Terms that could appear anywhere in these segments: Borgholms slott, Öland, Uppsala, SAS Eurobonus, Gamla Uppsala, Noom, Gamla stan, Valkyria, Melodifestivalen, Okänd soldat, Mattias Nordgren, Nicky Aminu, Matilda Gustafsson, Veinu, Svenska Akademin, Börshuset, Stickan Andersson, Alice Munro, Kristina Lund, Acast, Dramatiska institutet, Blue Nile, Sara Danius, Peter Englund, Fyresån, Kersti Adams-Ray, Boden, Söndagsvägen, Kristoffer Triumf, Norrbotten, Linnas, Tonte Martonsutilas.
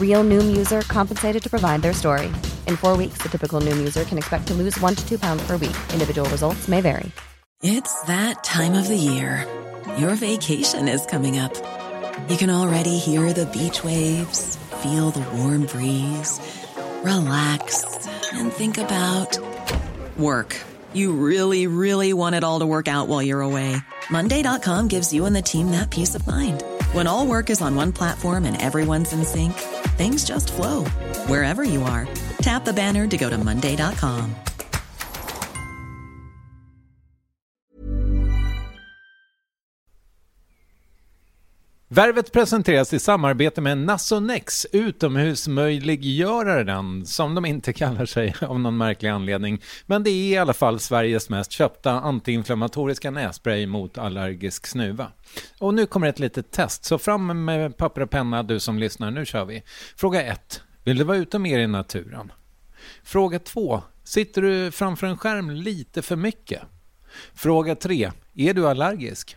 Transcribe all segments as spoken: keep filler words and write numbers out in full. Real Noom user compensated to provide their story. In four weeks, the typical Noom user can expect to lose one to two pounds per week. Individual results may vary. It's that time of the year. Your vacation is coming up. You can already hear the beach waves, feel the warm breeze, relax, and think about work. You really, really want it all to work out while you're away. Monday dot com gives you and the team that peace of mind. When all work is on one platform and everyone's in sync, things just flow. Wherever you are, tap the banner to go to Monday dot com. Värvet presenteras i samarbete med Nasonex, utomhusmöjliggöraren, som de inte kallar sig av någon märklig anledning. Men det är i alla fall Sveriges mest köpta antiinflammatoriska nässpray mot allergisk snuva. Och nu kommer ett litet test, så fram med papper och penna du som lyssnar, nu kör vi. Fråga ett. Vill du vara ute mer i naturen? Fråga två. Sitter du framför en skärm lite för mycket? Fråga tre. Är du allergisk?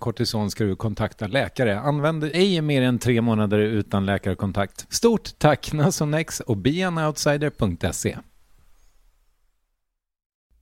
kortison ska du kontakta läkare. Använd ej mer än tre månader utan läkarkontakt. Stort tack Nasonex och beanoutsider punkt se.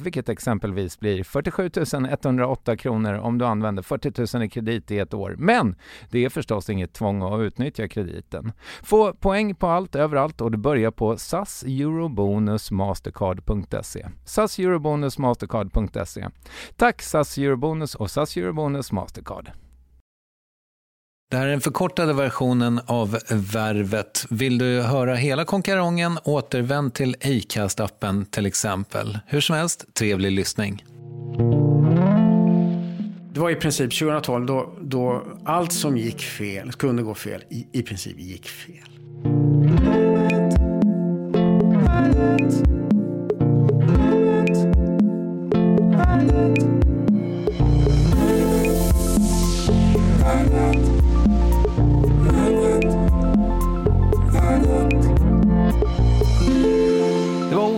Vilket exempelvis blir fyrtiosjutusen etthundraåtta kronor om du använder fyrtio tusen i kredit i ett år. Men det är förstås inget tvång att utnyttja krediten. Få poäng på allt överallt och du börjar på S A S Eurobonus Mastercard punkt se. S A S Eurobonus Mastercard punkt se. Tack S A S Eurobonus och S A S Eurobonus Mastercard. Det här är den förkortade versionen av Värvet. Vill du höra hela konkarongen, återvänd till Acast-appen till exempel. Hur som helst, trevlig lyssning. Det var i princip tjugotolv då, då allt som gick fel, kunde gå fel, i, i princip gick fel.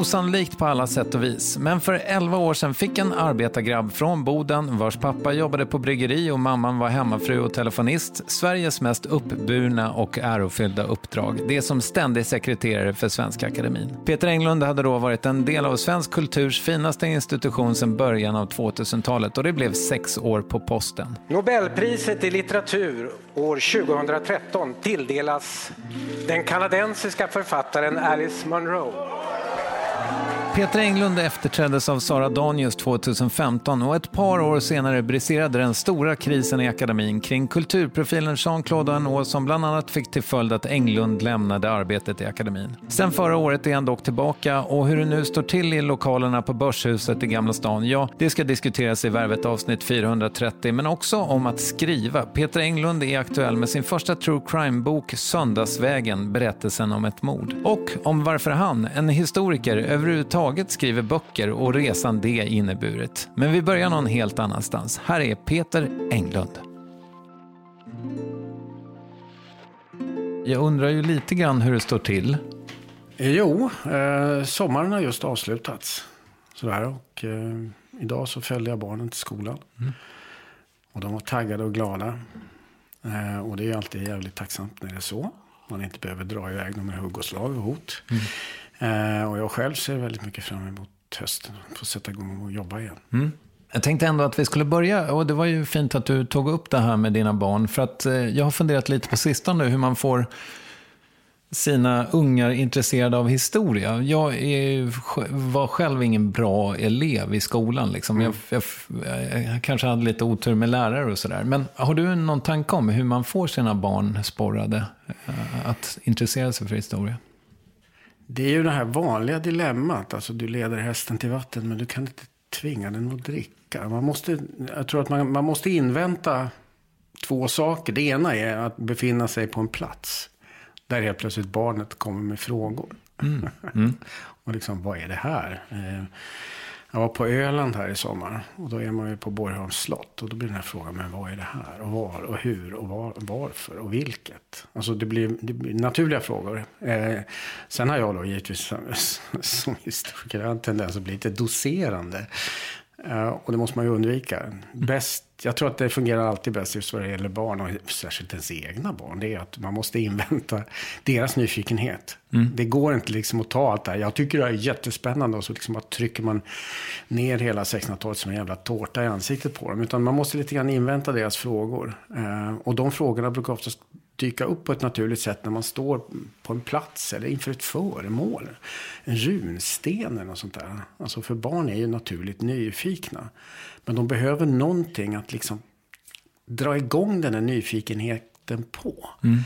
Osannolikt på alla sätt och vis, men för elva år sedan fick en arbetargrabb från Boden, vars pappa jobbade på bryggeri och mamman var hemmafru och telefonist, Sveriges mest uppburna och ärofyllda uppdrag, det som ständig sekreterare för Svenska Akademin. Peter Englund hade då varit en del av svensk kulturs finaste institution sedan början av tvåtusentalet, och det blev sex år på posten. Nobelpriset i litteratur år tjugotretton tilldelas den kanadensiska författaren Alice Munro. Peter Englund efterträddes av Sara Danius tjugohundrafemton och ett par år senare briserade den stora krisen i akademin kring kulturprofilen Jean-Claude Arnault, som bland annat fick till följd att Englund lämnade arbetet i akademin. Sen förra året är han dock tillbaka, och hur det nu står till i lokalerna på Börshuset i Gamla stan, ja, det ska diskuteras i Värvet avsnitt fyrahundratrettio, men också om att skriva. Peter Englund är aktuell med sin första true crime-bok Söndagsvägen, berättelsen om ett mord. Och om varför han, en historiker, överhuvudtaget skriver böcker och resan det inneburit. Men vi börjar någon helt annanstans. Här är Peter Englund. Jag undrar ju lite grann hur det står till. Jo, eh, sommaren har just avslutats. Sådär, och eh, idag så följde jag barnen till skolan. Mm. Och de var taggade och glada. Eh, och det är alltid jävligt tacksamt när det är så. Man inte behöver dra iväg några hugg och slag och hot. Mm. Och jag själv ser väldigt mycket fram emot hösten. Få sätta igång och jobba igen. Mm. Jag tänkte ändå att vi skulle börja. Och det var ju fint att du tog upp det här med dina barn. För att jag har funderat lite på sistone hur man får sina ungar intresserade av historia. Jag är, var själv ingen bra elev i skolan. Liksom. Mm. Jag, jag, jag kanske hade lite otur med lärare och sådär. Men har du någon tanke om hur man får sina barn sporrade att intressera sig för historia? Det är ju det här vanliga dilemmat. Alltså, du leder hästen till vatten, men du kan inte tvinga den att dricka. Man måste, jag tror att man, man måste invänta två saker. Det ena är att befinna sig på en plats där helt plötsligt barnet kommer med frågor. Mm. Mm. Och liksom, vad är det här? Jag var på Öland här i sommar, och då är man ju på Borgholms slott. Och då blir den här frågan, men vad är det här? Och var och hur och var, varför och vilket? Alltså det blir, det blir naturliga frågor. Eh, sen har jag då givetvis som historiker en tendens att bli lite doserande. Eh, och det måste man ju undvika. Bäst, jag tror att det fungerar alltid bäst just vad det gäller barn, och särskilt ens egna barn. Det är att man måste invänta deras nyfikenhet. Mm. Det går inte liksom att ta allt det här. Jag tycker det är jättespännande, och så liksom bara trycker man ner hela sextonhundratalet som en jävla tårta i ansiktet på dem. Utan man måste lite grann invänta deras frågor. Eh, och de frågorna brukar oftast dyka upp på ett naturligt sätt när man står på en plats eller inför ett föremål. En runsten eller något sånt där. Alltså, för barn är ju naturligt nyfikna. Men de behöver någonting att liksom dra igång den här nyfikenheten på. Mm.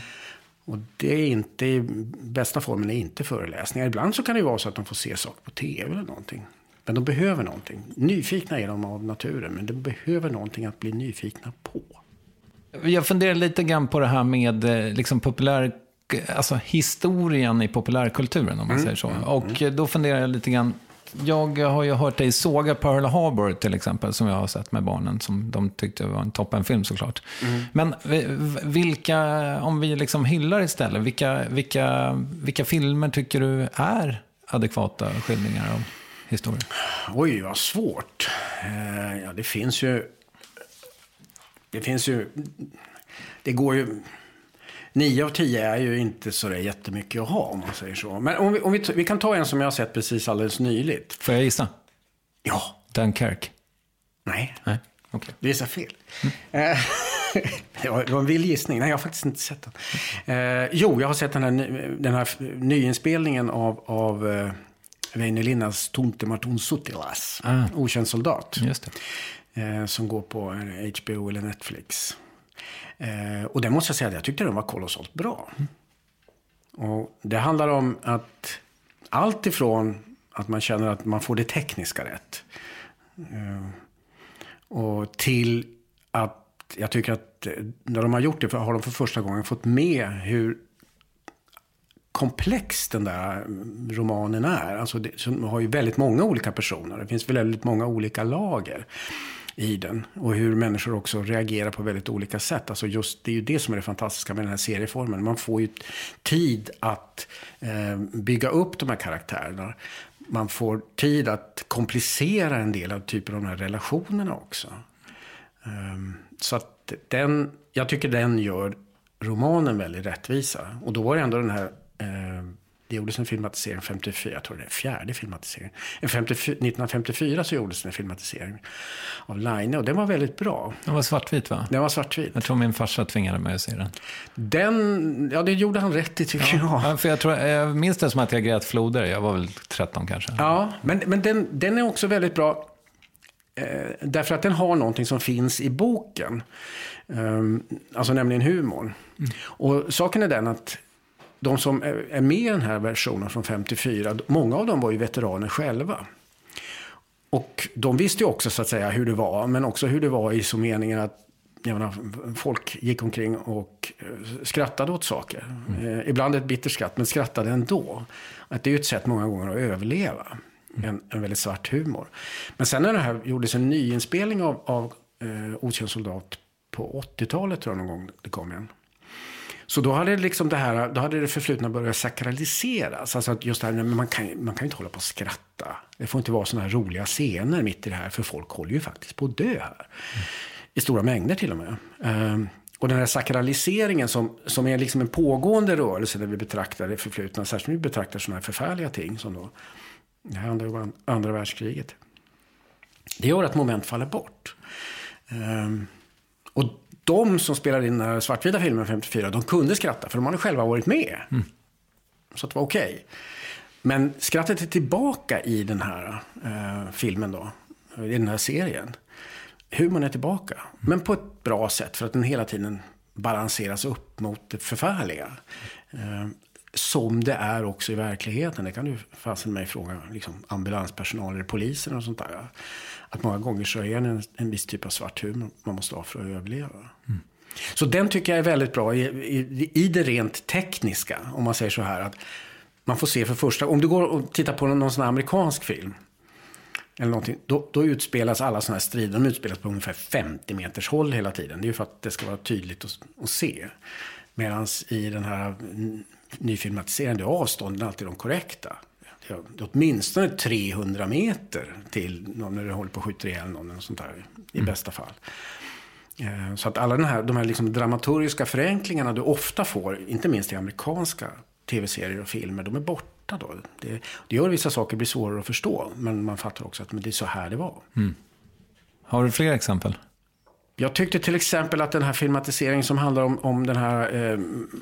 Och det är inte, bästa formen är inte föreläsningar. Ibland så kan det vara så att de får se saker på tv eller någonting. Men de behöver någonting. Nyfikna är de av naturen, men de behöver någonting att bli nyfikna på. Jag funderar lite grann på det här med liksom populär, alltså historien i populärkulturen, om man mm. säger så. Och då funderar jag lite grann. Jag har ju hört dig såga Pearl Harbor till exempel, som jag har sett med barnen, som de tyckte var en toppenfilm såklart. Mm. Men vilka, om vi liksom hyllar istället, vilka, vilka, vilka filmer tycker du är adekvata skildringar av historien? Oj, vad svårt. Ja, det finns ju det finns ju det går ju nio av tio är ju inte så där jättemycket att ha, om man säger så. Men om vi, om vi, vi kan ta en som jag har sett precis alldeles nyligt. Får jag gissa? Ja. Dunkirk? Nej. Nej, okej. Okay. Du gissar fel. Mm. Det var en vild gissning. Nej, jag har faktiskt inte sett den. Eh, jo, jag har sett den här, den här nyinspelningen av, av eh, Veinu Linnas Tonte Martonsutilas. Ah. Okänd soldat. Just det. Eh, som går på H B O eller Netflix. Eh, och det måste jag säga, jag tyckte den var kolossalt bra. Mm. Och det handlar om att allt ifrån att man känner att man får det tekniska rätt, eh, och till att jag tycker att när de har gjort det har de för första gången fått med hur komplex den där romanen är. Alltså det, som har ju väldigt många olika personer. Det finns väldigt många olika lager i den, och hur människor också reagerar på väldigt olika sätt. Alltså just, det är ju det som är det fantastiska med den här serieformen. Man får ju tid att eh, bygga upp de här karaktärerna. Man får tid att komplicera en del av typen av de här relationerna också. Um, så att den, jag tycker den gör romanen väldigt rättvisa. Och då var det ändå den här eh, Det gjordes en filmatisering femtiofyra, jag tror det är fjärde filmatiseringen. nittonhundrafemtiofyra så gjordes en filmatisering av Leine och den var väldigt bra. Den var svartvit, va? Den var svartvit. Jag tror min farsa tvingade mig att se den. Den, ja det gjorde han rätt i, tycker ja. jag. Ja, för jag, tror, jag minns det som att jag grät floder, jag var väl tretton kanske. Ja, men, men den, den är också väldigt bra. Eh, därför att den har någonting som finns i boken. Eh, alltså nämligen humor. Mm. Och saken är den att de som är med i den här versionen från femtiofyra, många av dem var ju veteraner själva. Och de visste ju också så att säga hur det var, men också hur det var i så meningen att jag menar, folk gick omkring och skrattade åt saker. Mm. Eh, ibland ett bitterskratt, men skrattade ändå. Att det är ju ett sätt många gånger att överleva. Mm. En, en väldigt svart humor. Men sen när det här gjordes en nyinspelning av, av eh, Otjönssoldat på åttiotalet tror jag någon gång det kom igen. Så då hade, liksom det här, då hade det förflutna börjat sakraliseras. Alltså att just det här, man kan ju man kan inte hålla på att skratta. Det får inte vara såna här roliga scener mitt i det här. För folk håller ju faktiskt på att dö här. Mm. I stora mängder till och med. Um, och den här sakraliseringen som, som är liksom en pågående rörelse när vi betraktar det förflutna. Särskilt när vi betraktar såna här förfärliga ting som då... Det här handlar ju om andra världskriget. Det gör att moment faller bort. Um, och... De som spelade in den här svartvita filmen femtiofyra, de kunde skratta för de hade själva varit med. Mm. Så det var okej. Okay. Men skrattet är tillbaka i den här eh, filmen då, i den här serien. Humorn är tillbaka, mm. men på ett bra sätt för att den hela tiden balanseras upp mot det förfärliga. Eh, som det är också i verkligheten. Det kan du fasen mig fråga liksom ambulanspersonal eller polisen och sånt där. Att många gånger så är en, en viss typ av svart humor man måste ha för att överleva. Mm. Så den tycker jag är väldigt bra i, i, i det rent tekniska. Om man säger så här att man får se för första... Om du går och tittar på någon, någon sån här amerikansk film eller någonting, då, då utspelas alla såna här strider. De utspelas på ungefär femtio meters håll hela tiden. Det är ju för att det ska vara tydligt att, att se. Medan i den här... nyfilmatiserande avstånden är alltid de korrekta. Det är åtminstone trehundra meter till någon när du håller på att skjuta ihjäl någon eller sånt där, i mm. bästa fall. Så att alla den här, de här liksom dramaturgiska förenklingarna du ofta får, inte minst i amerikanska tv-serier och filmer, de är borta då. Det, det gör vissa saker blir svårare att förstå, men man fattar också att men det är så här det var. Mm. Har du fler exempel? Jag tyckte till exempel att den här filmatiseringen som handlar om, om den här eh,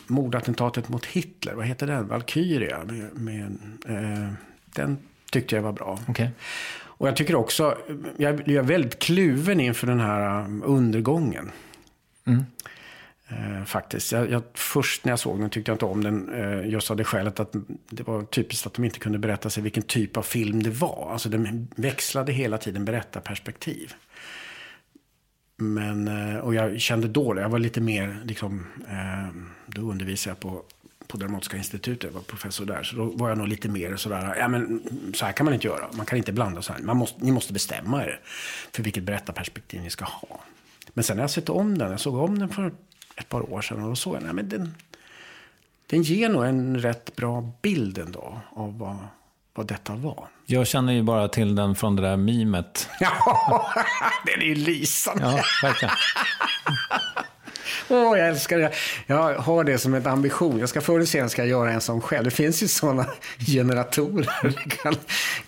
mordattentatet mot Hitler, vad heter den? Valkyria. Med, med, eh, den tyckte jag var bra. Okay. Och jag tycker också, jag, jag är väldigt kluven inför den här undergången. Mm. Eh, faktiskt. Jag, jag, först när jag såg den tyckte jag inte om den eh, just av det skälet att det var typiskt att de inte kunde berätta sig vilken typ av film det var. Alltså den växlade hela tiden berättarperspektiv. Men, och jag kände dåligt. Jag var lite mer, liksom, då undervisade jag på, på Dramatiska institutet. Jag var professor där, så då var jag nog lite mer sådär, ja men så här kan man inte göra. Man kan inte blanda så här. Man måste, ni måste bestämma er för vilket berättarperspektiv ni ska ha. Men sen när jag sett om den, jag såg om den för ett par år sedan och då såg jag, nej men den, den ger nog en rätt bra bild ändå av vad... vad detta var. Jag känner ju bara till den från det där mimet. Ja, den är ju lysande. Ja, verkligen. Åh, oh, jag älskar det. Jag har det som en ambition. Jag ska förr eller senare ska jag göra en som själv. Det finns ju sådana generatorer du kan,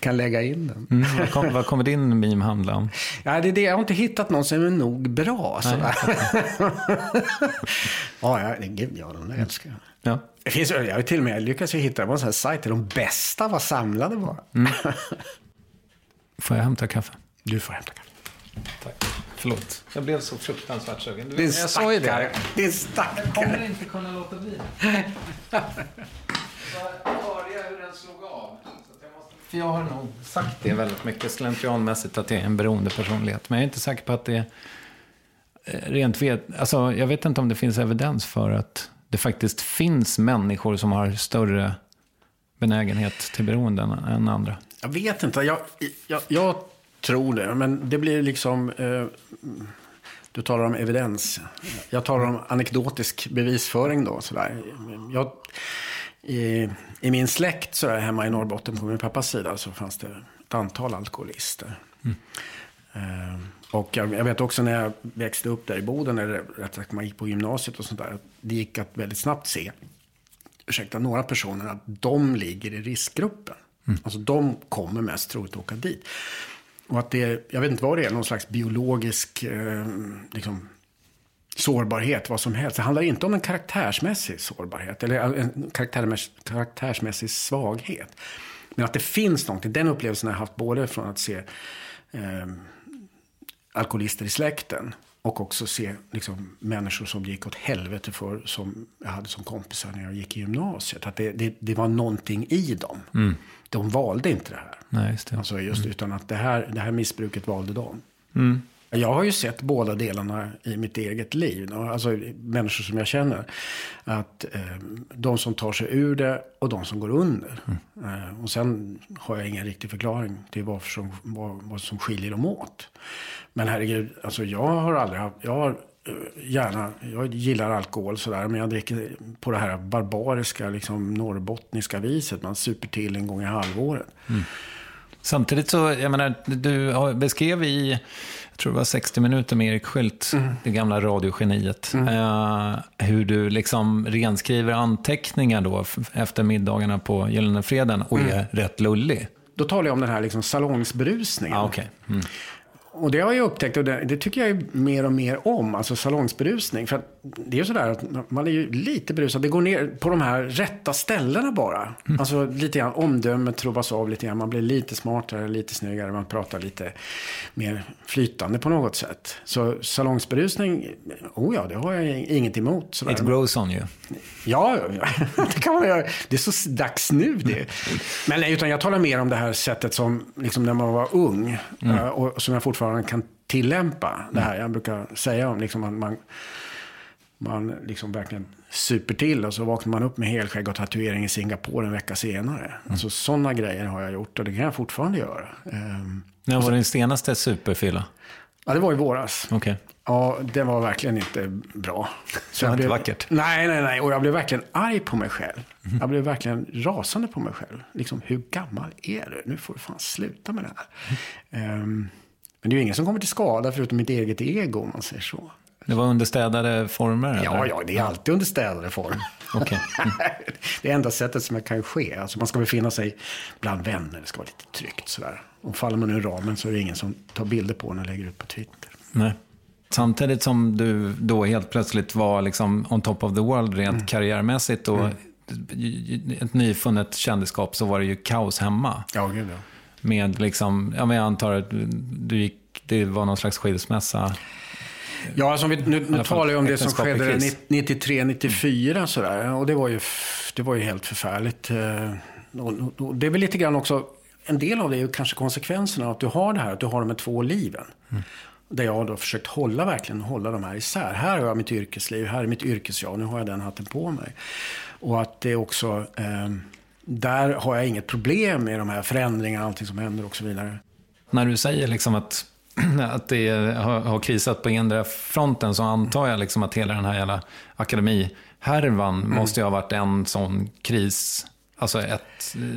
kan lägga in den. Mm, vad, kom, vad kommer din meme handla om? Ja, det är det. Jag har inte hittat någon som är nog bra. Sådär. Ja, gud, ja, den där älskar jag. Ja. Det finns, jag har till och med lyckats hitta en sån här sajt där de bästa var samlade bara. Mm. Får jag hämta kaffe? Du får hämta kaffe. Tack. Förlåt. Jag blev så fruktansvärt sugen. Du, jag sa ju det. Det är stackare. Jag kommer inte kunna låta bli. Så hörde jag hur den slog av. Så jag måste... För jag har nog sagt det väldigt mycket slentrianmässigt att det är en beroende personlighet. Men jag är inte säker på att det rent vet... Alltså, jag vet inte om det finns evidens för att det faktiskt finns människor som har större benägenhet till beroenden än andra. Jag vet inte. Jag... jag, jag... tror det, men det blir liksom eh, du talar om evidens, jag talar om anekdotisk bevisföring då, sådär. Jag, i, i min släkt sådär, hemma i Norrbotten på min pappas sida så fanns det ett antal alkoholister. Mm. eh, och jag, jag vet också när jag växte upp där i Boden, eller rätt sagt man gick på gymnasiet och sånt där, det gick att väldigt snabbt se ursäkta, några personer att de ligger i riskgruppen. Mm. Alltså de kommer mest troligt att åka dit. Och att det, jag vet inte vad det är, någon slags biologisk eh, liksom, sårbarhet, vad som helst. Det handlar inte om en karaktärsmässig sårbarhet eller en karaktärsmäss, karaktärsmässig svaghet. Men att det finns någonting, den upplevelsen har jag haft både från att se eh, alkoholister i släkten och också se liksom, människor som gick åt helvete för, som jag hade som kompisar när jag gick i gymnasiet. Att det, det, det var någonting i dem. Mm. De valde inte det här. Nej, just det. Alltså just mm. utan att det här, det här missbruket valde dem. Mm. Jag har ju sett båda delarna i mitt eget liv. Alltså människor som jag känner. Att eh, de som tar sig ur det och de som går under. Mm. Eh, och sen har jag ingen riktig förklaring till varför som, vad, vad som skiljer dem åt. Men herregud, alltså jag har aldrig haft... Jag har, gärna, jag gillar alkohol sådär, men jag dricker på det här barbariska liksom norrbottniska viset, man super till en gång i halvåret. Mm. Samtidigt så, jag menar, du beskrev i, jag tror det var sextio minuter med Erik Skylt, mm. det gamla radiogeniet, mm. eh, hur du liksom renskriver anteckningar då efter middagarna på Gyllene Freden och mm. är rätt lullig. Då talar jag om den här liksom salongsberusningen. Ah, okej. Okay. Mm. Och det har jag upptäckt och det, det tycker jag ju mer och mer om, alltså salongsberusning. För att det är ju sådär att man är ju lite berusad. Det går ner på de här rätta ställena bara. Mm. Alltså lite grann omdömet trubbas av lite grann. Man blir lite smartare, lite snyggare. Man pratar lite mer flytande på något sätt. Så salongsberusning, oh ja, det har jag inget emot. Sådär. It grows on you. Ja, det kan man göra. Det är så dags nu det. Men utan jag talar mer om det här sättet som liksom när man var ung mm. och som jag fortfarande kan tillämpa det här. Jag brukar säga om liksom man, man, man liksom verkligen super till och så vaknar man upp med helskägg och tatuering i Singapore en vecka senare. Mm. Alltså sådana grejer har jag gjort och det kan jag fortfarande göra. Um, När var din senaste superfylla? Ja, det var i våras. Okej. Okay. Ja, det var verkligen inte bra. Så det var jag blev, inte vackert. Nej, nej, nej. Och jag blev verkligen arg på mig själv. Mm. Jag blev verkligen rasande på mig själv. Liksom, hur gammal är du? Nu får du fan sluta med det här. Mm. Um, Men det är ju ingen som kommer till skada förutom mitt eget ego om man säger så. Det var understädade former? Ja, eller? Ja, det är alltid understädade former. Okay. Mm. Det är enda sättet som det kan ske. Alltså man ska befinna sig bland vänner, det ska vara lite tryggt sådär. Om faller man ur ramen så är det ingen som tar bilder på när och lägger ut på Twitter. Nej. Samtidigt som du då helt plötsligt var liksom on top of the world rent mm. karriärmässigt och mm. ett nyfunnet kändisskap, så var det ju kaos hemma. Ja, gud ja. Med liksom, ja, men jag antar att du gick, det var någon slags skilsmässa. Ja, alltså vi, nu, nu talar jag om det som skedde nittiotre nittiofyra mm. sådär. Och det var ju, det var ju helt förfärligt. Och, och det är väl lite grann också, en del av det är ju kanske konsekvenserna att du har det här, att du har de här två liven. Mm. Där jag har då försökt hålla verkligen hålla de här isär. Här har jag mitt yrkesliv, här är mitt yrkesjag, nu har jag den hatten på mig. Och att det också... Eh, Där har jag inget problem med de här förändringarna, allting som händer och så vidare. När du säger liksom att, att det har, har krisat på endera fronten, så antar jag liksom att hela den här jävla akademihärvan mm. måste ju ha varit en sån kris, alltså ett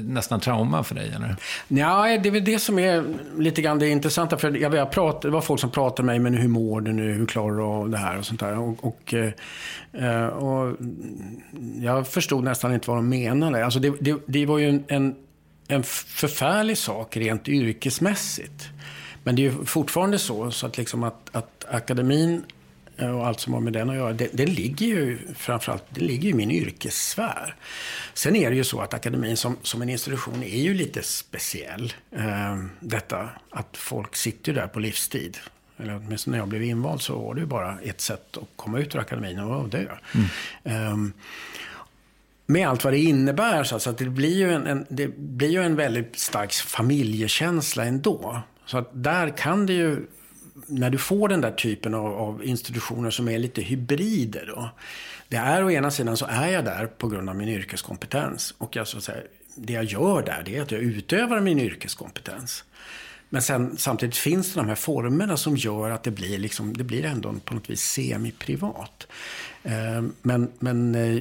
nästan trauma för dig, eller? Nej, det är väl det som är lite grann det intressanta. För jag, jag pratade, det var folk som pratade med mig, men hur mår du nu, hur klarar du av det här och sånt där. Och, och, och jag förstod nästan inte vad de menade. Alltså det, det, det var ju en, en förfärlig sak rent yrkesmässigt. Men det är ju fortfarande så, så att, liksom att, att akademin och allt som har med den att göra, det, det ligger ju framförallt, det ligger ju min yrkessfär. Sen är det ju så att akademin som, som en institution är ju lite speciell. Eh, detta att folk sitter ju där på livstid. Eller åtminstone när jag blev invald så var det ju bara ett sätt att komma ut ur akademin och dö. Mm. Eh, med allt vad det innebär, så att det blir ju en, en, det blir ju en väldigt stark familjekänsla ändå. Så att där kan det ju, när du får den där typen av, av institutioner som är lite hybrider då, det är å ena sidan så är jag där på grund av min yrkeskompetens och jag, så att säga, det jag gör där det är att jag utövar min yrkeskompetens, men sen, samtidigt finns det de här formerna som gör att det blir, liksom, det blir ändå på något vis semi-privat. Eh, men, men, eh,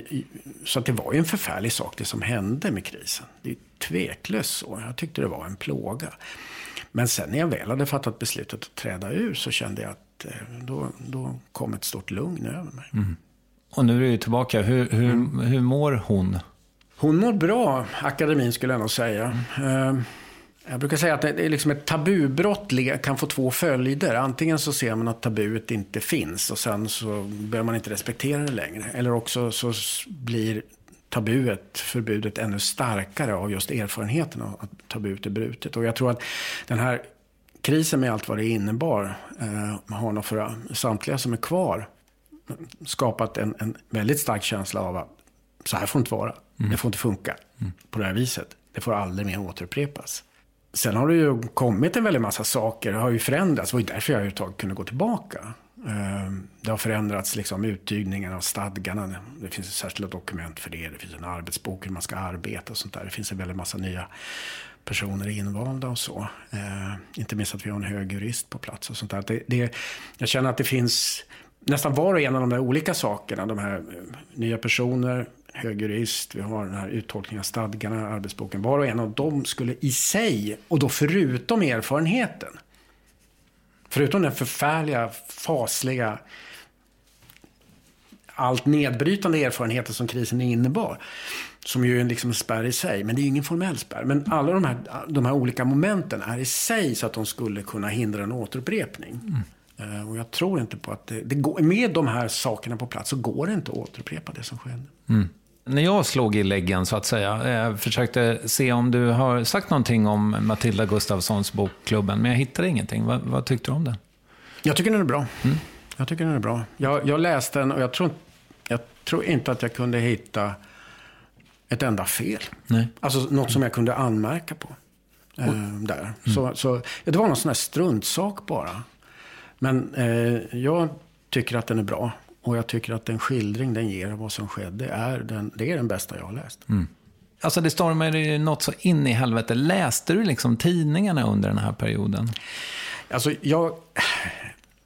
så att det var ju en förfärlig sak det som hände med krisen. Det är tveklöst så. Jag tyckte det var en plåga. Men sen när jag väl hade fattat beslutet att träda ur så kände jag att då, då kom ett stort lugn över mig. Mm. Och nu är du tillbaka. Hur, hur, mm. hur mår hon? Hon mår bra, akademin skulle jag nog säga. Jag brukar säga att det är liksom ett tabubrott kan få två följder. Antingen så ser man att tabuet inte finns och sen så behöver man inte respektera det längre. Eller också så blir tabuet, förbudet, ännu starkare av just erfarenheten av att tabuet är brutet. Och jag tror att den här krisen med allt vad det innebar har nog för samtliga som är kvar skapat en, en väldigt stark känsla av att så här får det inte vara. Mm. Det får inte funka mm. på det här viset. Det får aldrig mer återupprepas. Sen har det ju kommit en väldigt massa saker. Det har ju förändrats. Det var ju därför jag överhuvudtaget kunde gå tillbaka. Det har förändrats liksom uttygningen av stadgarna. Det finns särskilda dokument för det. Det finns en arbetsbok hur man ska arbeta och sånt där. Det finns en väldigt massa nya personer invalda och så. Inte minst att vi har en hög jurist på plats och sånt där. Det, det, jag känner att det finns nästan var och en av de där olika sakerna. De här nya personer, hög jurist, vi har den här uttolkningen av stadgarna, arbetsboken. Var och en av dem skulle i sig, och då förutom erfarenheten, förutom den förfärliga, fasliga, allt nedbrytande erfarenheten som krisen innebar, som ju är liksom en spärr i sig, men det är ju ingen formell spärr. Men alla de här, de här olika momenten är i sig så att de skulle kunna hindra en återupprepning. Mm. Och jag tror inte på att det, det går, med de här sakerna på plats så går det inte att återupprepa det som skedde. Mm. När jag slog i läggen så att säga, jag försökte se om du har sagt någonting om Matilda Gustafssons bokklubben, men jag hittade ingenting. Vad, vad tyckte du om den? Jag tycker den är bra. Mm. Jag tycker den är bra. Jag, jag läste den och jag tror, jag tror inte att jag kunde hitta ett enda fel. Nej. Alltså något som jag kunde anmärka på. Oh. Ehm, där. Mm. Så, så, det var någon sån här struntsak bara. Men eh, jag tycker att den är bra. Och jag tycker att den skildring den ger av vad som skedde är den, det är den bästa jag har läst. Mm. Alltså det stormade ju något så in i helvete. Läste du liksom tidningarna under den här perioden? Alltså jag...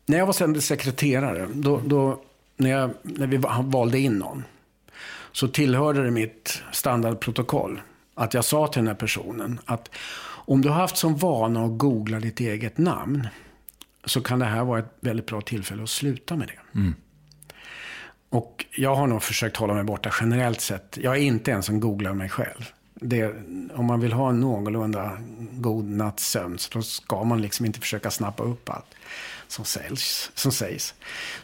När jag var sedan sekreterare, då, då, när, jag, när vi valde in någon, så tillhörde det mitt standardprotokoll att jag sa till den här personen att om du har haft som vana att googla ditt eget namn så kan det här vara ett väldigt bra tillfälle att sluta med det. Mm. Och jag har nog försökt hålla mig borta generellt sett. Jag är inte ens som googlar mig själv. Det, om man vill ha en någorlunda god nattsömn så ska man liksom inte försöka snappa upp allt som sägs. Som sägs.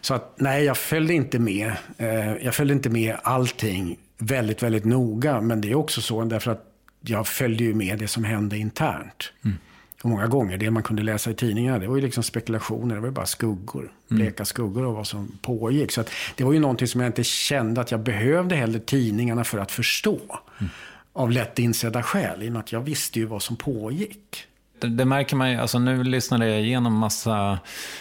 Så att, nej, jag följde inte med. Eh, jag följde inte med allting väldigt, väldigt noga. Men det är också så därför att jag följde ju med det som hände internt. Mm. Och många gånger, det man kunde läsa i tidningarna, det var ju liksom spekulationer, det var ju bara skuggor, bleka skuggor och vad som pågick. Så att det var ju någonting som jag inte kände att jag behövde heller tidningarna för att förstå. Mm. Av lätt insedda skäl, i och med att jag visste ju vad som pågick. Det, det märker man ju, alltså nu lyssnade jag igenom massa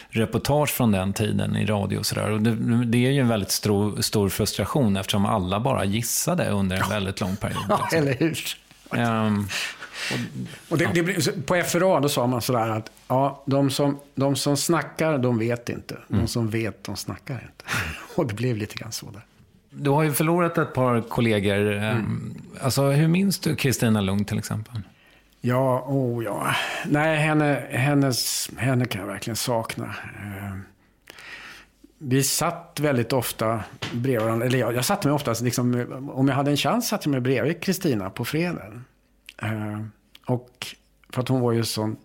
reportage från den tiden i radio och sådär. Och det, det är ju en väldigt stor, stor frustration eftersom alla bara gissade under en väldigt lång period. Ja, eller hur? Um, och, och det, det, på F R A då sa man sådär att ja, de, som, de som snackar de vet inte, de mm. som vet de snackar inte och det blev lite grann så där. Du har ju förlorat ett par kollegor. Mm. Alltså, hur minns du Kristina Lund till exempel? Ja, oh ja nej henne, hennes, henne kan jag verkligen sakna. Vi satt väldigt ofta bredvid varandra, eller jag, jag satt mig oftast liksom, om jag hade en chans satt jag mig bredvid Kristina på fredagen. Uh, och för att hon var ju sån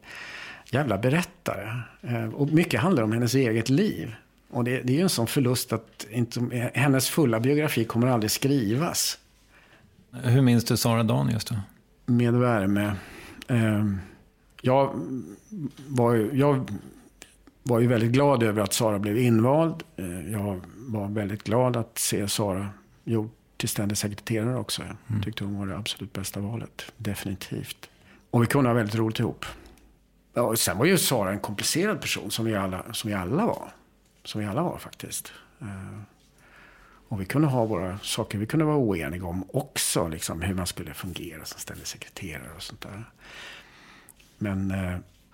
jävla berättare. Uh, och mycket handlar om hennes eget liv. Och det, det är ju en sån förlust att inte, hennes fulla biografi kommer aldrig skrivas. Hur minns du Sara Danius då? Med värme. Uh, jag var ju... Jag, var ju väldigt glad över att Sara blev invald. Jag var väldigt glad att se Sara gjord till ständig sekreterare också. Jag tyckte hon var det absolut bästa valet. Definitivt. Och vi kunde ha väldigt roligt ihop. Och sen var ju Sara en komplicerad person som vi alla, som vi alla var. Som vi alla var faktiskt. Och vi kunde ha våra saker vi kunde vara oeniga om också. Liksom hur man skulle fungera som ständig sekreterare och sånt där. Men...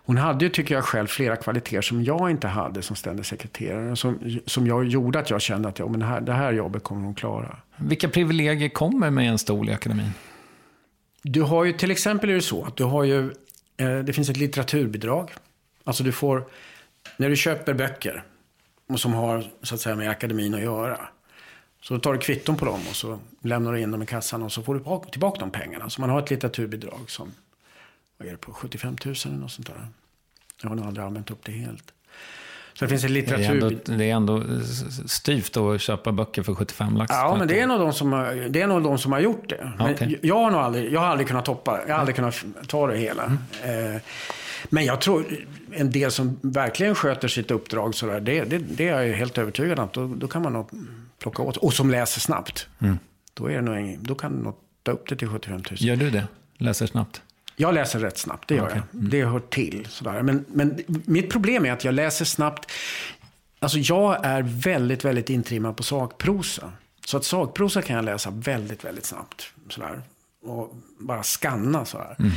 Hon hade ju, tycker jag själv, flera kvaliteter som jag inte hade som ständig sekreterare. Som, som jag gjorde att jag kände att ja, men det, här, det här jobbet kommer hon klara. Vilka privilegier kommer med en stol i akademin? Du har ju, till exempel är det så att du har ju, eh, det finns ett litteraturbidrag. Alltså du får, när du köper böcker och som har så att säga med akademin att göra. Så då tar du kvitton på dem och så lämnar du in dem i kassan och så får du tillbaka de pengarna. Så man har ett litteraturbidrag som, vad är det på, sjuttiofem tusen eller något sånt där. Jag har nog aldrig använt upp det helt. Så det finns ett litteraturbidrag. Det är ändå, ändå styvt att köpa böcker för sjuttiofem lax. Ja, men det är nog de som har, det är nog de som har gjort det. Men okay. jag, har nog aldrig, jag har aldrig kunnat toppa, jag har aldrig kunnat ta det hela. Mm. Eh, men jag tror en del som verkligen sköter sitt uppdrag så där, det, det, det är jag helt övertygad om. Då, då kan man nog plocka åt. Och som läser snabbt. Mm. Då, är det nog en, då kan du nog ta upp det till sjuttiofem tusen. Gör du det? Läser snabbt? Jag läser rätt snabbt, det gör okay. jag. Mm. Det hör till. Sådär. Men, men mitt problem är att jag läser snabbt. Alltså jag är väldigt, väldigt intrimmad på sakprosa. Så att sakprosa kan jag läsa väldigt, väldigt snabbt. Sådär. Och bara skanna sådär. Mm.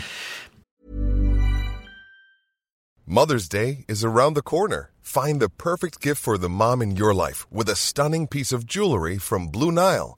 Mother's Day is around the corner. Find the perfect gift for the mom in your life with a stunning piece of jewelry from Blue Nile.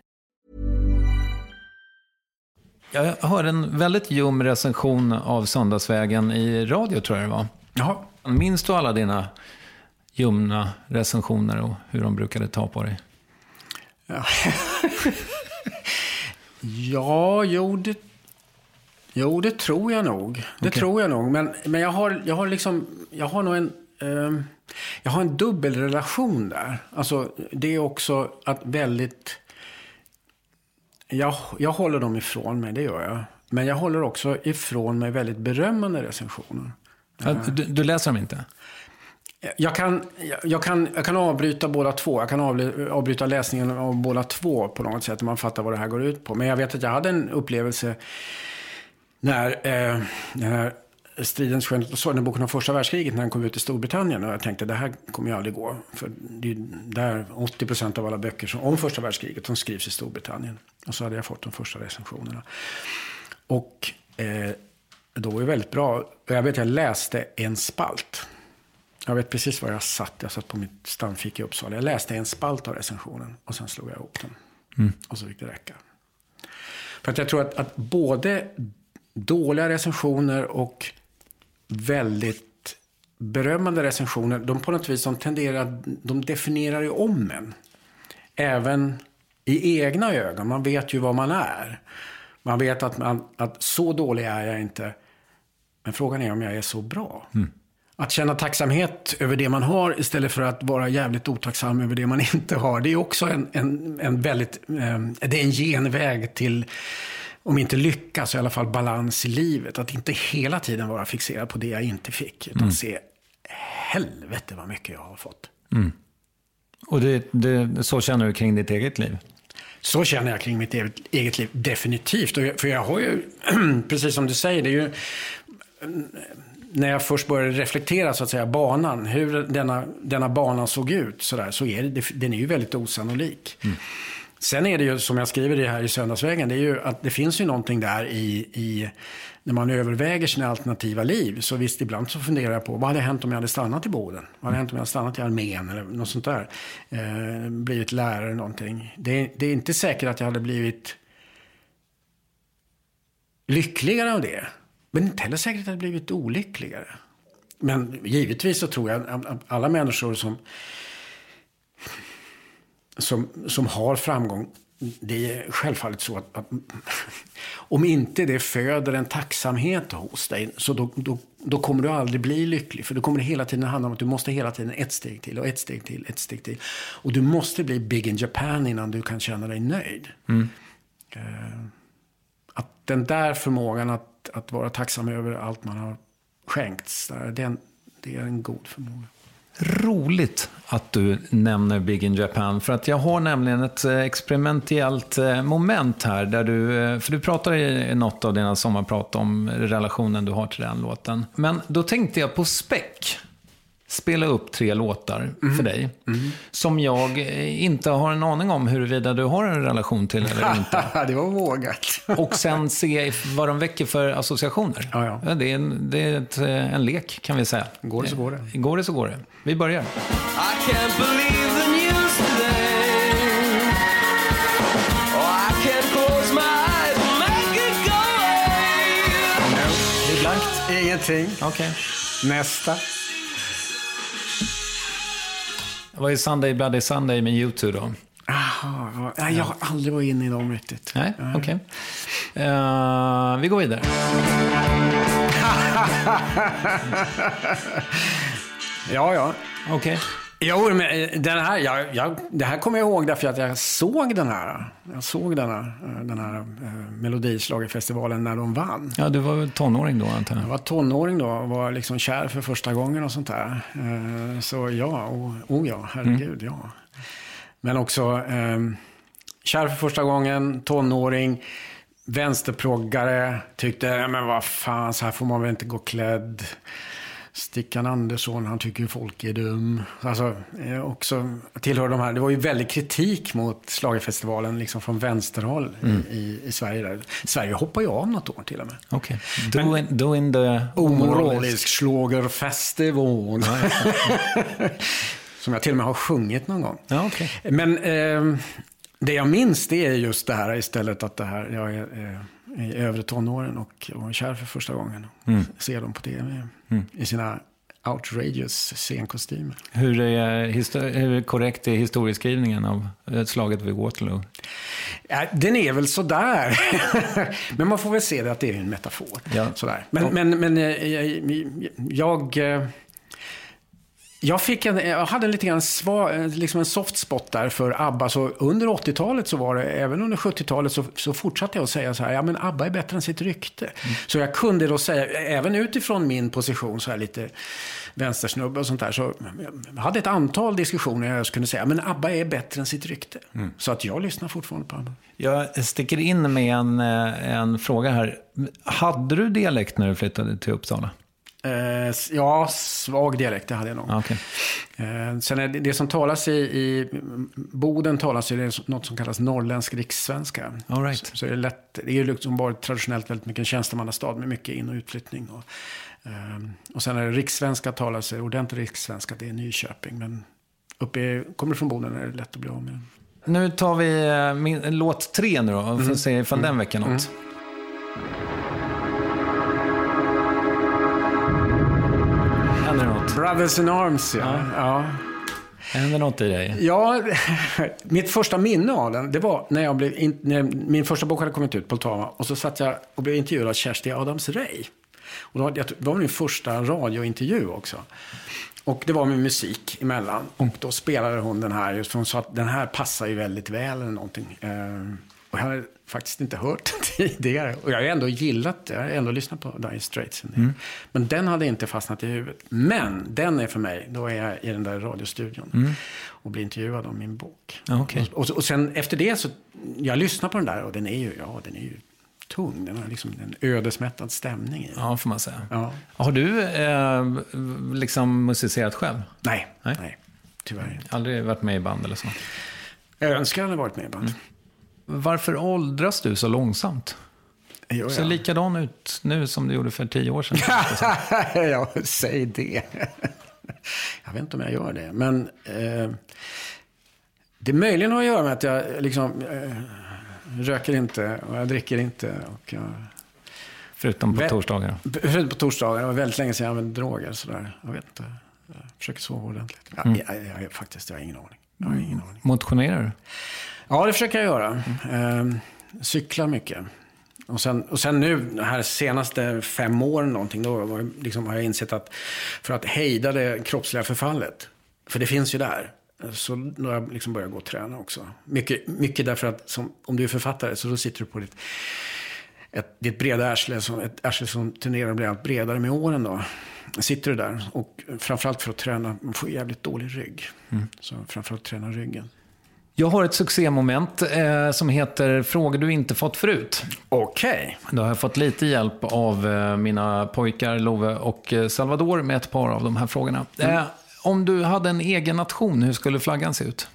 Jag hörde en väldigt ljum recension av Söndagsvägen i radio, tror jag det var. Jaha. Minns du alla dina ljumna recensioner och hur de brukade ta på dig? Ja, ja jo, det, jo, det tror jag nog. Det okay. tror jag nog. Men, men jag har, jag har liksom, jag har nog en... Eh, jag har en dubbel relation där. Alltså, det är också att väldigt... Jag, jag håller dem ifrån mig, det gör jag. Men jag håller också ifrån mig väldigt berömmande recensioner. Du, du läser dem inte? Jag kan, jag, kan, jag kan avbryta båda två. Jag kan avbryta läsningen av båda två på något sätt, om man fattar vad det här går ut på. Men jag vet att jag hade en upplevelse när, eh, när Stridens skönhet och sorg, den boken om första världskriget, när den kom ut i Storbritannien. Och jag tänkte, det här kommer jag aldrig gå. För det är där åttio procent av alla böcker som, om första världskriget, som skrivs i Storbritannien. Och så hade jag fått de första recensionerna. Och eh, då var det väldigt bra. Jag vet, jag läste en spalt. Jag vet precis var jag satt. Jag satt på mitt stamfika i Uppsala. Jag läste en spalt av recensionen. Och sen slog jag ihop den. Mm. Och så fick det räcka. För att jag tror att, att både dåliga recensioner och väldigt berömmande recensioner, de på något vis som tenderar, de definierar ju om en. Även i egna ögon. Man vet ju vad man är. Man vet att, man, att så dålig är jag inte. Men frågan är om jag är så bra. Mm. Att känna tacksamhet över det man har istället för att vara jävligt otacksam över det man inte har. Det är också en, en, en väldigt... Det är en genväg till... Om inte lyckas, i alla fall balans i livet. Att inte hela tiden vara fixerad på det jag inte fick. Utan mm. se, helvete vad mycket jag har fått. Mm. Och det, det, så känner du kring ditt eget liv? Så känner jag kring mitt eget liv, definitivt. För jag har ju, precis som du säger, det är ju... När jag först började reflektera, så att säga, banan, hur denna, denna banan såg ut, så där, så är det, den är ju väldigt osannolik. Mm. Sen är det ju, som jag skriver det här i Söndagsvägen, det är ju att det finns ju någonting där i, i när man överväger sina alternativa liv. Så visst, ibland så funderar jag på, vad hade hänt om jag hade stannat i Boden? Vad hade hänt om jag hade stannat i armén eller något sånt där? Eh, blivit lärare eller någonting. Det, det är inte säkert att jag hade blivit lyckligare av det. Men inte heller säkert att det blivit olyckligare. Men givetvis så tror jag att alla människor som, som, som har framgång, det är självfallet så att, att om inte det föder en tacksamhet hos dig, så då, då, då kommer du aldrig bli lycklig. För då kommer det hela tiden handla om att du måste hela tiden ett steg till och ett steg till, ett steg till. Och du måste bli big in Japan innan du kan känna dig nöjd. Mm. Att den där förmågan att att vara tacksam över allt man har skänkts, det är, en, det är en god förmåga. Roligt att du nämner Big in Japan, för att jag har nämligen ett experimentellt moment här där du, för du pratar i något av dina sommarprat om relationen du har till den låten. Men då tänkte jag på Speck spela upp tre låtar mm. för dig mm. som jag inte har en aning om huruvida du har en relation till eller inte. Det var vågat. Och sen se vad de väcker för associationer. Ja, ja. Det är, en, det är ett, en lek, kan vi säga. Går det så går det. Går det så går det. Vi börjar. I can't believe the news today. Oh, I can't close my eyes and make it go away. Det är blankt. Ingenting. Okej. Okay. Nästa. Det var ju Sunday Bloody Sunday med YouTube då. Aha, jag har aldrig varit inne i dem riktigt. Nej, okej. Okay. Uh, vi går vidare. ja, ja. Okej. Okay. Jo, men den här, jag, jag, det här kommer jag ihåg därför att jag såg den här. Jag såg den här, den här eh, Melodislagerfestivalen när de vann. Ja, du var tonåring då, antar jag. Jag var tonåring då och var liksom kär för första gången och sånt där. Eh, så ja, och oh ja, herregud, mm. ja. Men också eh, kär för första gången, tonåring, vänsterproggare, tyckte, men vad fan, så här får man väl inte gå klädd. Stickan Andersson, han tycker folk är dum. Alltså, också tillhör de här. Det var ju väldigt kritik mot Slagerfestivalen liksom från vänsterhåll mm. i, i Sverige. Där. Sverige hoppar ju av något år till och med. Okej. Okay. Doing, doing the... Omoralisk Slagerfestival. Ja, ja. Som jag till och med har sjungit någon gång. Ja, okay. Men eh, det jag minns, det är just det här istället, att det här... Jag är, eh, i övre tonåren och, och kär för första gången. Mm. Ser dem på T V mm. i sina outrageous scenkostymer. Hur är, histori- hur korrekt är historieskrivningen av slaget vid Waterloo? Ja, den är väl så där. Men man får väl se det att det är en metafor. Ja. Sådär. Men, men, men jag... jag Jag, fick en, jag hade lite grann sva, liksom en soft spot där för ABBA. Så under åttiotalet så var det, även under sjuttiotalet så, så fortsatte jag att säga så här, ja men ABBA är bättre än sitt rykte. Mm. Så jag kunde då säga, även utifrån min position så här lite vänstersnubbe och sånt där, så jag hade ett antal diskussioner där jag skulle säga, men ABBA är bättre än sitt rykte. Mm. Så att jag lyssnar fortfarande på ABBA. Jag sticker in med en, en fråga här. Hade du dialekt när du flyttade till Uppsala? Ja, svag dialekt, det hade jag nog. Okay. Sen är det, det som talas i, i Boden talas ju något som kallas norrländsk rikssvenska. All right. så, så är det, lätt, det är ju liksom bara traditionellt väldigt mycket en tjänstemannastad med mycket in- och utflyttning. Och, och sen är det rikssvenska talas, ordentligt rikssvenska, det är Nyköping. Men uppe, kommer från Boden är det lätt att bli av med. Nu tar vi min, låt tre nu då, och får se ifall den väcker något. Mm. Brothers in Arms, ja. ja. ja. Händer något i dig? Ja, mitt första minne av den, det var när jag blev in, när min första bok hade kommit ut på Tama, och så satt jag och blev intervjuad av Kersti Adams-Ray. Och då, det var min första radiointervju också. Och det var med musik emellan. Och då spelade hon den här, just för hon sa att den här passar ju väldigt väl eller någonting. Och jag har faktiskt inte hört den tidigare. Och jag har ändå gillat det. Jag har ändå lyssnat på Dire Straits. Mm. Men den hade inte fastnat i huvudet. Men den är för mig. Då är jag i den där radiostudion. Mm. Och blir intervjuad om min bok. Ah, okay. och, och sen efter det så... Jag lyssnar på den där och den är ju... Ja, den är ju tung. Den har liksom en ödesmättad stämning i den. Ja, får man säga. Ja. Har du eh, liksom musicerat själv? Nej, nej. nej tyvärr inte. Aldrig varit med i band eller så? Jag önskar att jag hade varit med i band. Mm. Varför åldras du så långsamt? Jo, ja. Ser likadan ut nu som du gjorde för tio år sedan. Ja, säg det. Jag vet inte om jag gör det. Men eh, det möjligen har att göra med att jag liksom, eh, röker inte och jag dricker inte. Och jag... Förutom på Vä- torsdagar. Förutom på torsdagar. Det var väldigt länge sedan jag använde droger. Sådär. Jag vet inte. Jag försöker sova ordentligt. Mm. Jag, jag, jag, faktiskt, jag har ingen aning. Jag har ingen aning. Motionerar du? Ja, det försöker jag göra. Mm. Eh, cyklar mycket. Och sen, och sen nu, de här senaste fem åren någonting, då var, liksom, har jag insett att för att hejda det kroppsliga förfallet, för det finns ju där, så då har jag liksom börjat gå och träna också. Mycket, mycket därför att som, om du är författare så då sitter du på ditt, ett, ditt breda ärsle, som, ett ärsle som turnerar och blir allt bredare med åren då. Sitter du där och framförallt för att träna, man får jävligt dålig rygg. Mm. Så framförallt träna ryggen. Jag har ett succémoment eh, som heter Frågor du inte fått förut. Okej. Okay. Då har jag fått lite hjälp av eh, mina pojkar Love och eh, Salvador med ett par av de här frågorna. Mm. Eh, om du hade en egen nation, hur skulle flaggan se ut?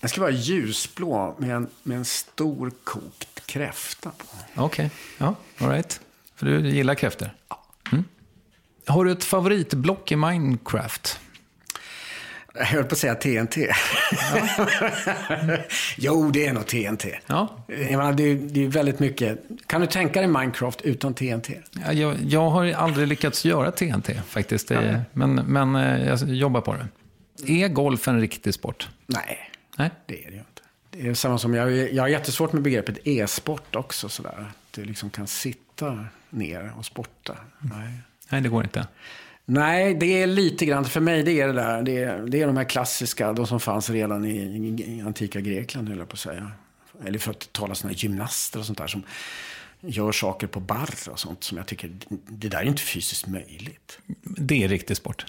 Den skulle vara ljusblå med en, med en stor kokt kräfta på. Okej, okay. Ja, all right. För du gillar kräftor. Mm. Har du ett favoritblock i Minecraft? Jag höll på att säga T N T. Ja. Jo, det är nog T N T. Ja. Jag menar, det, är, det är väldigt mycket. Kan du tänka dig Minecraft utan T N T? Ja, jag, jag har aldrig lyckats göra T N T faktiskt. Det, ja. men, men jag jobbar på det. Är golf en riktig sport? Nej, Nej? det är det ju inte. Det är samma som jag, jag har jättesvårt med begreppet e-sport också. Sådär. Att du liksom kan sitta ner och sporta. Nej, Nej det går inte. Nej, det är lite grann, för mig det är det där, det är, det är de här klassiska, de som fanns redan i, i antika Grekland, höll jag på att säga. Eller för att tala sådana gymnaster och sånt där som gör saker på barr och sånt som jag tycker, det där är inte fysiskt möjligt. Det är riktig sport.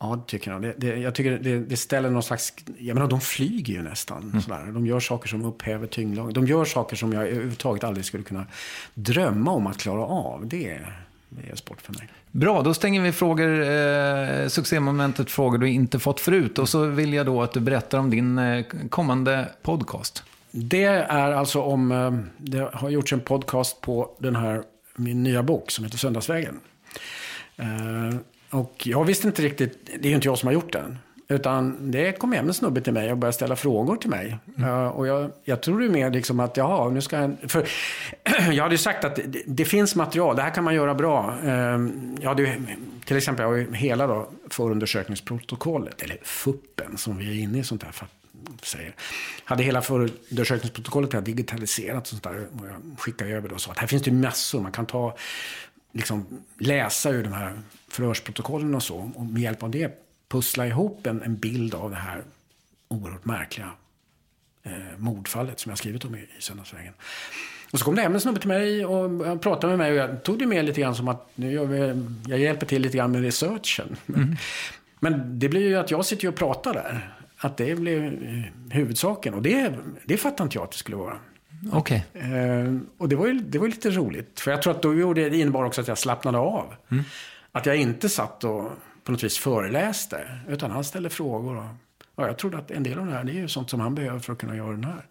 Ja, det tycker jag. Det, det, jag tycker det, det ställer någon slags... Jag menar, de flyger ju nästan. Mm. Sådär. De gör saker som upphäver tyngdlagen. De gör saker som jag överhuvudtaget aldrig skulle kunna drömma om att klara av. Det är... Det är sport för mig. Bra, då stänger vi frågor, eh, succémomentet frågor du inte fått förut. Och så vill jag då att du berättar om din eh, kommande podcast. Det är alltså om, eh, det har gjorts en podcast på den här, min nya bok som heter Söndagsvägen. Eh, och jag visste inte riktigt, det är ju inte jag som har gjort den. Utan det kom hem en snubbe till mig och började ställa frågor till mig. Mm. Uh, och jag, jag tror ju mer liksom att jaha, nu ska jag... För jag hade ju sagt att det, det finns material, det här kan man göra bra. Uh, jag hade ju, till exempel jag har ju hela då, förundersökningsprotokollet, eller fuppen som vi är inne i sånt här för att säga. Hade hela förundersökningsprotokollet här digitaliserat och sånt där. Och jag skickade över då och sa att här finns det ju massor, man kan ta, liksom, läsa ur de här förhörsprotokollen och så. Och med hjälp av det pussla ihop en, en bild av det här oerhört märkliga eh, mordfallet som jag skrivit om i, i Söndagsvägen. Och så kom det hem en snubbe till mig och han pratade med mig och jag tog det med lite grann som att nu gör vi, jag hjälper till lite grann med researchen. Mm. Men det blir ju att jag sitter ju och pratar där. Att det blir huvudsaken och det, det fattar inte jag att det skulle vara. Okej. Okay. Eh, och det var, ju, det var ju lite roligt. För jag tror att då gjorde det innebar också att jag slappnade av. Mm. Att jag inte satt och på något vis föreläste, utan han ställde frågor. Och, ja, jag trodde att en del av det här, det är ju sånt som han behöver för att kunna göra den här.